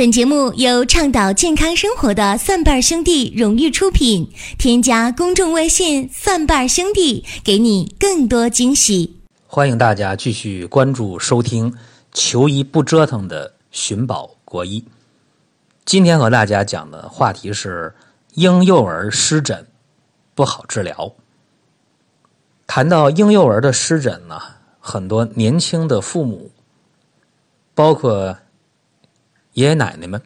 本节目由倡导健康生活的蒜瓣兄弟荣誉出品，添加公众微信蒜瓣兄弟，给你更多惊喜。欢迎大家继续关注收听求医不折腾的寻宝国医。今天和大家讲的话题是婴幼儿湿疹不好治疗。谈到婴幼儿的湿疹呢，很多年轻的父母包括爷爷奶奶们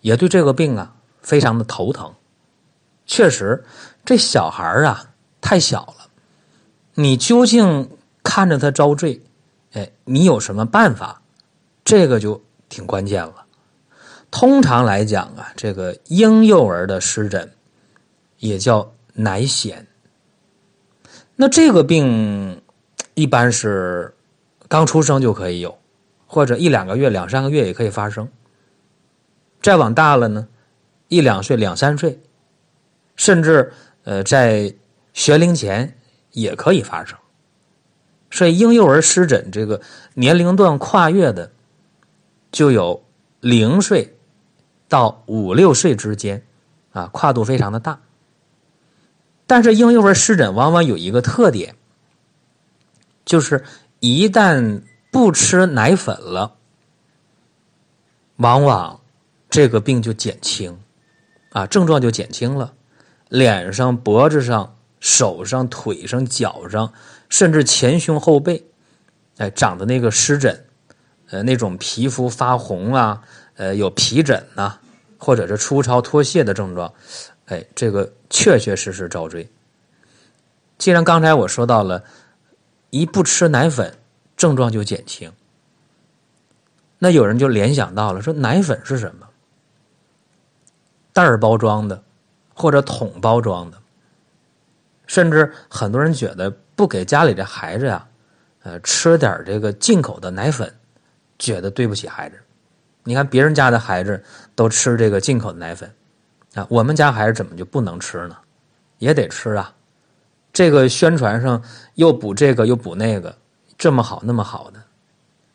也对这个病啊非常的头疼。确实这小孩啊太小了，你究竟看着他遭罪，你有什么办法，这个就挺关键了。通常来讲啊，这个婴幼儿的湿疹也叫奶癣，那这个病一般是刚出生就可以有，或者一两个月两三个月也可以发生，再往大了呢，一两岁两三岁，甚至在学龄前也可以发生。所以婴幼儿湿疹这个年龄段跨越的就有0岁到5-6岁之间啊，跨度非常的大。但是婴幼儿湿疹往往有一个特点，就是一旦不吃奶粉了，往往这个病就减轻啊，症状就减轻了，脸上脖子上手上腿上脚上甚至前胸后背长的那个湿疹那种皮肤发红啊有皮疹啊，或者是粗糙脱屑的症状，这个确确实实遭罪。既然刚才我说到了一不吃奶粉症状就减轻，那有人就联想到了，说奶粉是什么？袋儿包装的或者桶包装的，甚至很多人觉得不给家里的孩子呀，吃点这个进口的奶粉，觉得对不起孩子。你看别人家的孩子都吃这个进口的奶粉啊，我们家孩子怎么就不能吃呢？也得吃啊！这个宣传上又补这个又补那个，这么好那么好的，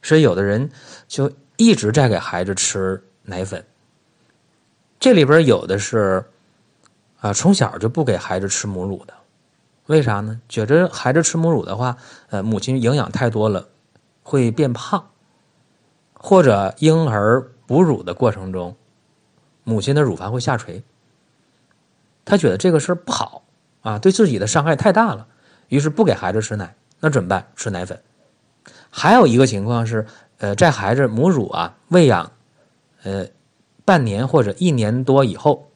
所以有的人就一直在给孩子吃奶粉。这里边有的是从小就不给孩子吃母乳的，为啥呢？觉得孩子吃母乳的话母亲营养太多了会变胖，或者婴儿哺乳的过程中母亲的乳房会下垂，他觉得这个事不好啊，对自己的伤害太大了，于是不给孩子吃奶。那怎么办？吃奶粉。还有一个情况是在孩子母乳啊喂养半年或者1年多以后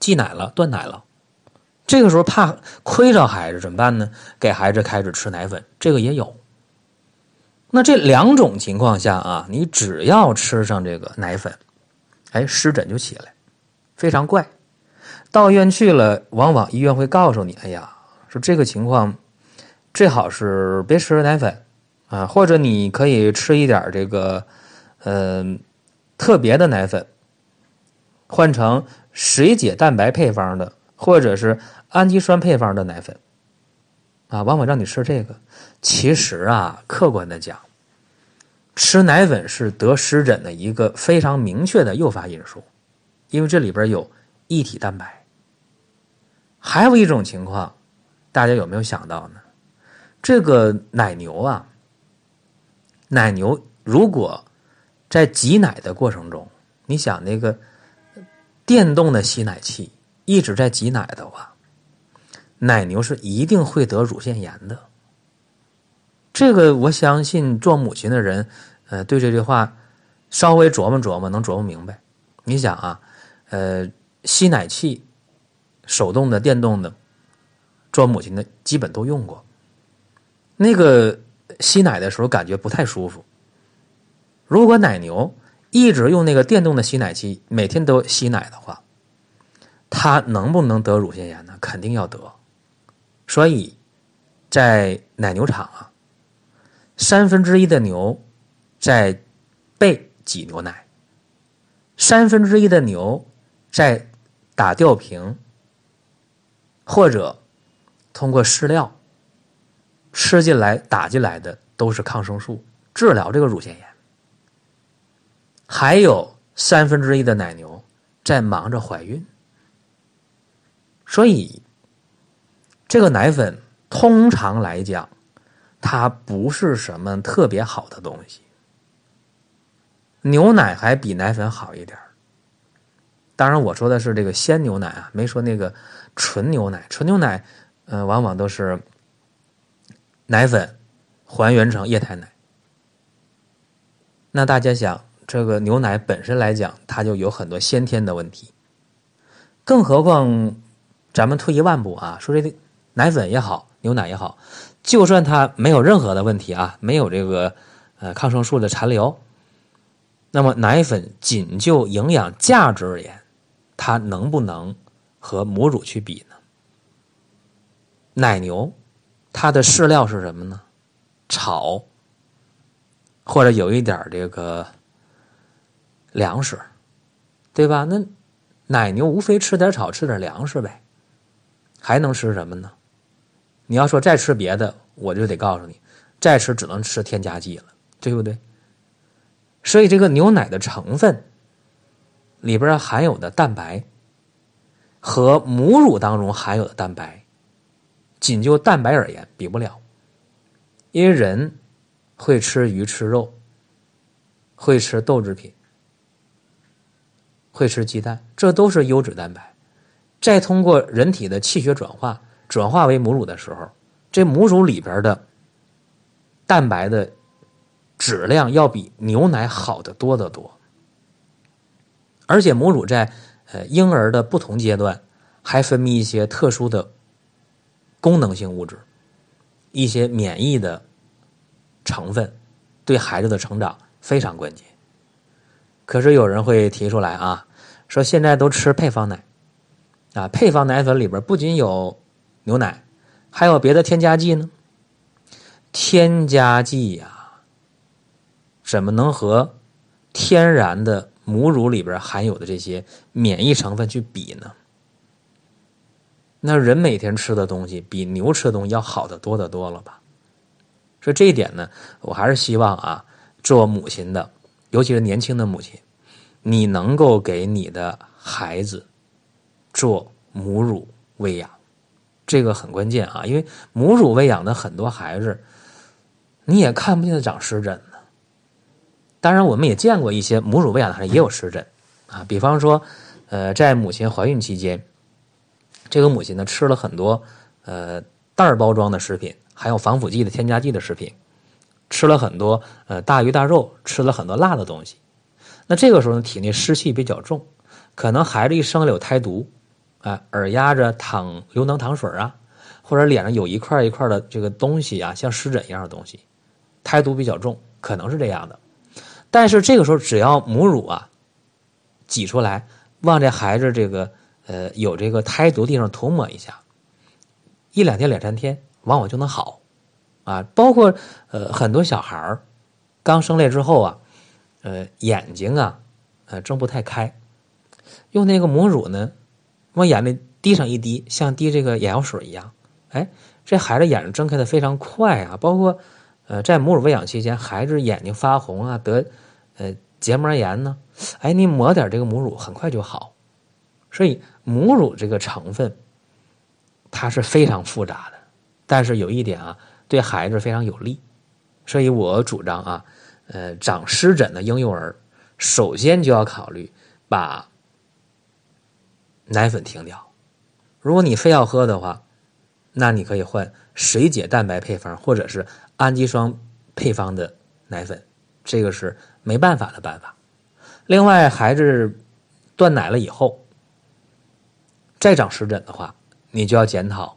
忌奶了断奶了，这个时候怕亏着孩子怎么办呢？给孩子开始吃奶粉，这个也有。那这两种情况下啊，你只要吃上这个奶粉，湿疹就起来，非常怪。到医院去了，往往医院会告诉你，说这个情况最好是别吃奶粉啊，或者你可以吃一点这个特别的奶粉，换成水解蛋白配方的或者是氨基酸配方的奶粉啊，往往让你吃这个。其实啊，客观的讲，吃奶粉是得湿疹的一个非常明确的诱发因素，因为这里边有异体蛋白。还有一种情况，大家有没有想到呢？这个奶牛啊，奶牛如果在挤奶的过程中，你想那个电动的吸奶器一直在挤奶的话，奶牛是一定会得乳腺炎的。这个我相信做母亲的人对这句话稍微琢磨琢磨能琢磨明白。你想啊吸奶器手动的电动的，做母亲的基本都用过，那个吸奶的时候感觉不太舒服。如果奶牛一直用那个电动的吸奶器每天都吸奶的话，它能不能得乳腺炎呢？肯定要得。所以在奶牛场啊，1/3的牛在被挤牛奶，1/3的牛在打吊瓶，或者通过饲料吃进来打进来的都是抗生素治疗这个乳腺炎。还有1/3的奶牛在忙着怀孕。所以这个奶粉通常来讲它不是什么特别好的东西，牛奶还比奶粉好一点。当然我说的是这个鲜牛奶啊，没说那个纯牛奶。纯牛奶往往都是奶粉还原成液态奶。那大家想，这个牛奶本身来讲它就有很多先天的问题，更何况咱们退一万步啊，说这奶粉也好牛奶也好，就算它没有任何的问题啊，没有这个抗生素的残留，那么奶粉仅就营养价值而言，它能不能和母乳去比呢？奶牛它的饲料是什么呢？草，或者有一点这个粮食，对吧？那奶牛无非吃点草吃点粮食呗，还能吃什么呢？你要说再吃别的，我就得告诉你，再吃只能吃添加剂了，对不对？所以这个牛奶的成分里边含有的蛋白和母乳当中含有的蛋白，仅就蛋白而言比不了。因为人会吃鱼吃肉，会吃豆制品，会吃鸡蛋，这都是优质蛋白。再通过人体的气血转化为母乳的时候，这母乳里边的蛋白的质量要比牛奶好得多得多。而且母乳在婴儿的不同阶段还分泌一些特殊的功能性物质，一些免疫的成分，对孩子的成长非常关键。可是有人会提出来啊，说现在都吃配方奶啊，配方奶粉里边不仅有牛奶，还有别的添加剂呢。添加剂呀怎么能和天然的母乳里边含有的这些免疫成分去比呢？那人每天吃的东西比牛吃的东西要好得多得多了吧？所以这一点呢，我还是希望啊，做母亲的，尤其是年轻的母亲，你能够给你的孩子做母乳喂养，这个很关键啊，因为母乳喂养的很多孩子，你也看不见他长湿疹。当然我们也见过一些母乳喂养的孩子也有湿疹啊，比方说在母亲怀孕期间，这个母亲呢吃了很多袋包装的食品，还有防腐剂的添加剂的食品，吃了很多大鱼大肉，吃了很多辣的东西。那这个时候呢，体内湿气比较重，可能孩子一生有胎毒啊，耳压着淌流脓淌水啊，或者脸上有一块一块的这个东西啊，像湿疹一样的东西，胎毒比较重，可能是这样的。但是这个时候只要母乳啊挤出来，往这孩子这个有这个胎毒地上涂抹一下，1-2天2-3天往往就能好啊。包括很多小孩刚生来之后啊，眼睛啊睁不太开，用那个母乳呢往眼里滴上一滴，像滴这个眼药水一样，哎，这孩子眼睛睁开的非常快啊。包括在母乳喂养期间，孩子眼睛发红啊，得结膜炎呢，哎，你抹点这个母乳很快就好。所以母乳这个成分它是非常复杂的，但是有一点啊，对孩子非常有利。所以我主张啊，长湿疹的婴幼儿首先就要考虑把奶粉停掉。如果你非要喝的话，那你可以换水解蛋白配方或者是氨基酸配方的奶粉，这个是没办法的办法。另外，孩子断奶了以后再长湿疹的话，你就要检讨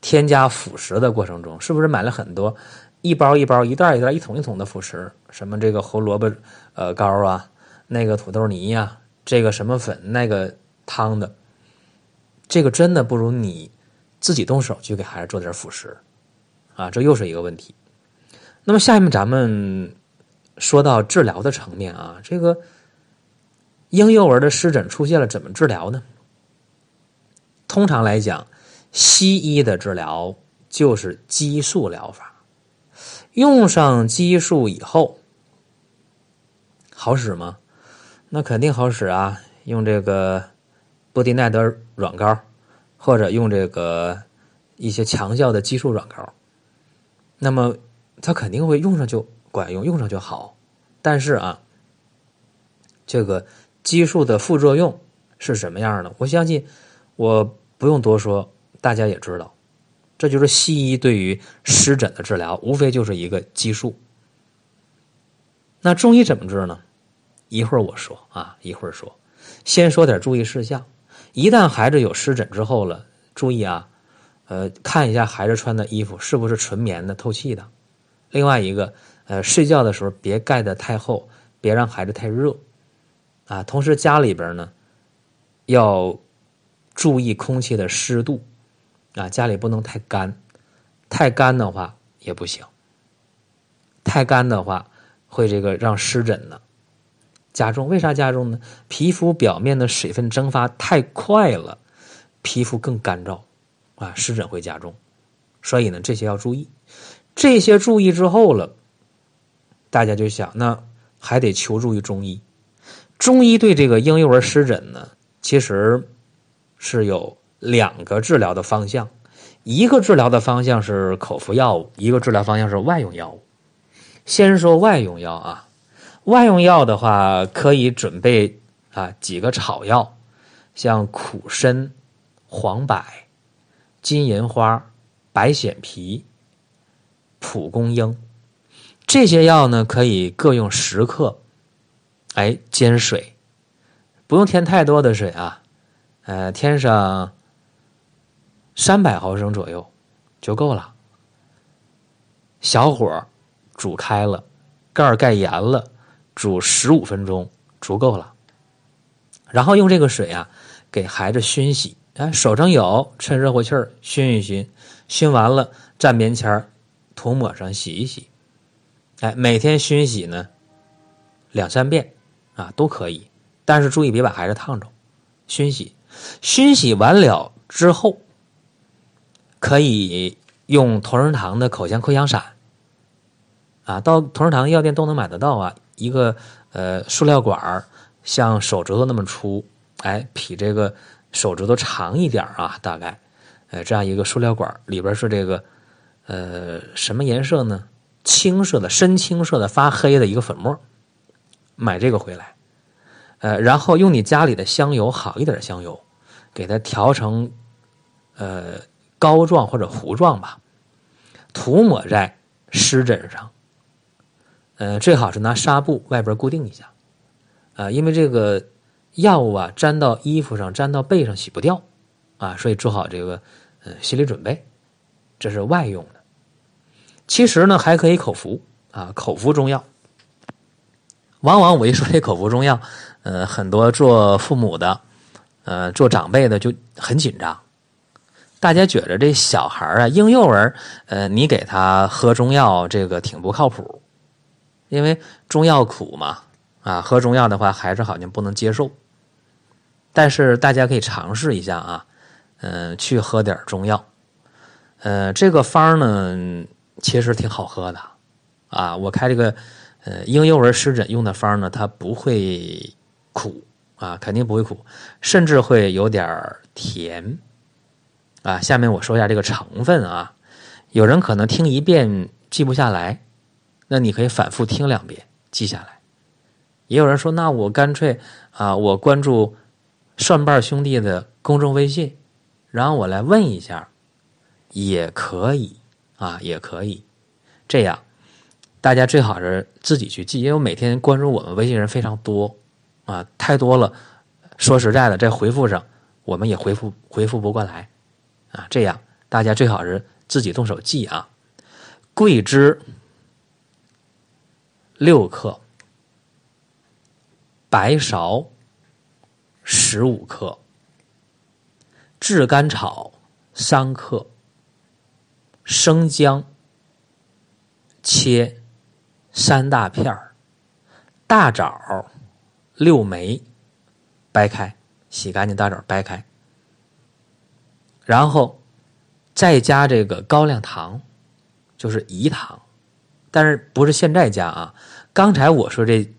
添加辅食的过程中是不是买了很多一包一包一袋一袋一桶一桶的辅食，什么这个胡萝卜膏啊，那个土豆泥啊，这个什么粉那个汤的，这个真的不如你自己动手去给孩子做点辅食啊，这又是一个问题。那么下面咱们说到治疗的层面啊，这个婴幼儿的湿疹出现了怎么治疗呢？通常来讲，西医的治疗就是激素疗法，用上激素以后好使吗？那肯定好使啊，用这个波地奈德软膏，或者用这个一些强效的激素软膏，那么它肯定会用上就管用，用上就好。但是啊，这个激素的副作用是什么样的？我相信我不用多说，大家也知道。这就是西医对于湿疹的治疗，无非就是一个激素。那中医怎么治呢？一会儿我说啊，一会儿说。先说点注意事项。一旦孩子有湿疹之后了，注意啊，看一下孩子穿的衣服是不是纯棉的、透气的。另外一个，睡觉的时候别盖得太厚，别让孩子太热啊。同时家里边呢，要注意空气的湿度啊，家里不能太干，太干的话也不行。太干的话会这个让湿疹呢加重。为啥加重呢？皮肤表面的水分蒸发太快了，皮肤更干燥啊，湿疹会加重。所以呢，这些要注意。这些注意之后了，大家就想，那还得求助于中医。中医对这个婴幼儿湿疹呢，其实是有两个治疗的方向，一个治疗的方向是口服药物，一个治疗方向是外用药物。先说外用药啊，外用药的话可以准备啊几个草药，像苦参、黄柏、金银花、白藓皮、蒲公英，这些药呢可以各用10克，哎，煎水，不用添太多的水啊，添上300毫升左右就够了。小火煮开了，盖儿盖严了，煮15分钟足够了。然后用这个水啊给孩子熏洗，手上有趁热乎气儿熏一熏，熏完了蘸棉签涂抹上洗一洗，每天熏洗呢2-3遍啊都可以，但是注意别把孩子烫着。熏洗完了之后，可以用同仁堂的口腔溃疡散啊，到同仁堂药店都能买得到啊。一个塑料管像手指头那么粗，哎，比这个手指头长一点啊，大概，这样一个塑料管里边是这个什么颜色呢？青色的，深青色的，发黑的一个粉末，买这个回来，然后用你家里的香油，好一点的香油，给它调成膏状或者糊状吧，涂抹在湿疹上，最好是拿纱布外边固定一下，因为这个药物啊沾到衣服上、沾到背上洗不掉啊，所以做好这个心理准备，这是外用的。其实呢还可以口服啊，口服中药。往往我一说这口服中药，很多做父母的，做长辈的就很紧张。大家觉着这小孩啊，婴幼儿，你给他喝中药这个挺不靠谱，因为中药苦嘛，啊，喝中药的话孩子好像不能接受。但是大家可以尝试一下啊，去喝点中药。这个方呢其实挺好喝的啊，我开这个婴幼儿湿疹用的方呢，它不会苦啊，肯定不会苦，甚至会有点甜啊。下面我说一下这个成分啊，有人可能听一遍记不下来，那你可以反复听2遍记下来。也有人说，那我干脆啊，我关注蒜瓣兄弟的公众微信，然后我来问一下，也可以啊，也可以这样。大家最好是自己去记，因为每天关注我们微信人非常多啊，太多了。说实在的，在回复上我们也回复不过来啊。这样大家最好是自己动手记啊。桂枝6克，白芍15克，炙甘草3克，生姜切3大片，大枣6枚，掰开，洗干净大枣掰开，然后再加这个高粱糖，就是饴糖，但是不是现在加啊？刚才我说这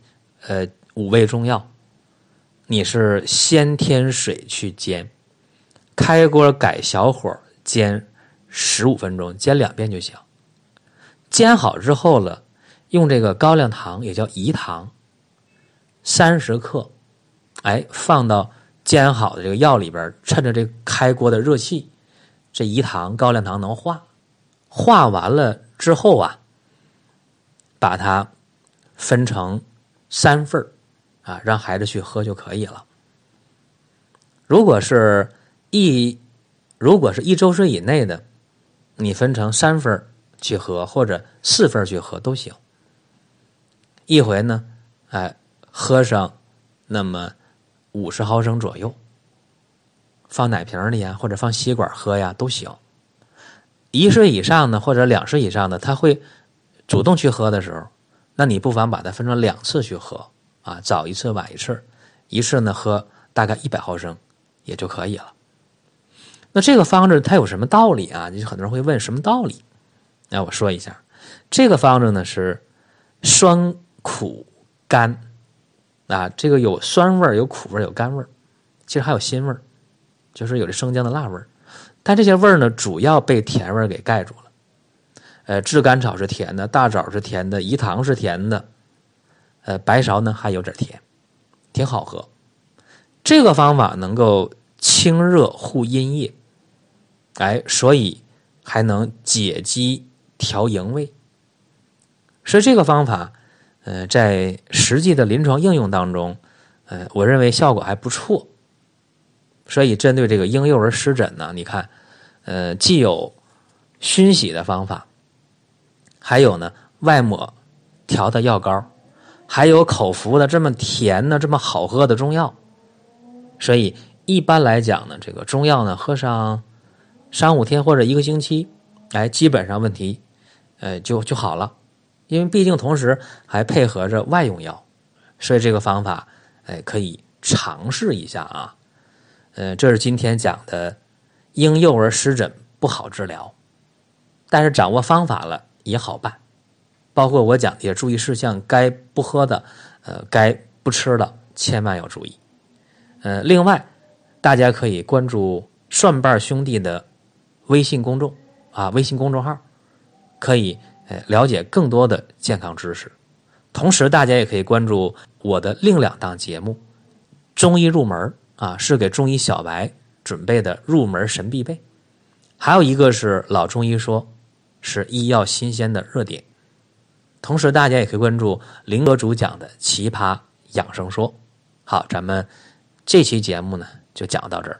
5味中药你是先添水去煎，开锅改小火煎15分钟，煎两遍就行。煎好之后了，用这个高粱糖也叫饴糖30克，哎，放到煎好的这个药里边，趁着这开锅的热气，这饴糖高粱糖能化，化完了之后啊，把它分成3份啊，让孩子去喝就可以了。如果是一周岁以内的，你分成3份去喝，或者4份去喝都行。一回呢，哎，喝上那么50毫升左右，放奶瓶里呀，或者放吸管喝呀都行。1岁以上的或者2岁以上的，他会主动去喝的时候，那你不妨把它分成2次去喝啊，早一次晚一次，一次呢喝大概100毫升也就可以了。那这个方子它有什么道理啊？就很多人会问什么道理？那我说一下，这个方子呢是酸苦甘啊，这个有酸味有苦味有甘味，其实还有辛味，就是有这生姜的辣味，但这些味呢主要被甜味给盖住了。炙甘草是甜的，大枣是甜的，饴糖是甜的，白芍呢还有点甜，挺好喝。这个方法能够清热护阴液，哎，所以还能解饥调营卫。所以这个方法，在实际的临床应用当中，我认为效果还不错。所以针对这个婴幼儿湿疹呢，你看，既有熏洗的方法，还有呢外抹调的药膏，还有口服的这么甜的这么好喝的中药。所以一般来讲呢，这个中药呢喝上3-5天或者1个星期，哎，基本上问题，就好了。因为毕竟同时还配合着外用药，所以这个方法，哎，可以尝试一下啊。这是今天讲的婴幼儿湿疹不好治疗，但是掌握方法了也好办。包括我讲的一些注意事项，该不喝的，该不吃的，千万要注意。另外，大家可以关注蒜瓣兄弟的微信公众号，可以了解更多的健康知识。同时，大家也可以关注我的另两档节目，中医入门啊，是给中医小白准备的入门神必备。还有一个是老中医说，是医药新鲜的热点。同时，大家也可以关注林阁主讲的奇葩养生说。好，咱们这期节目呢就讲到这儿。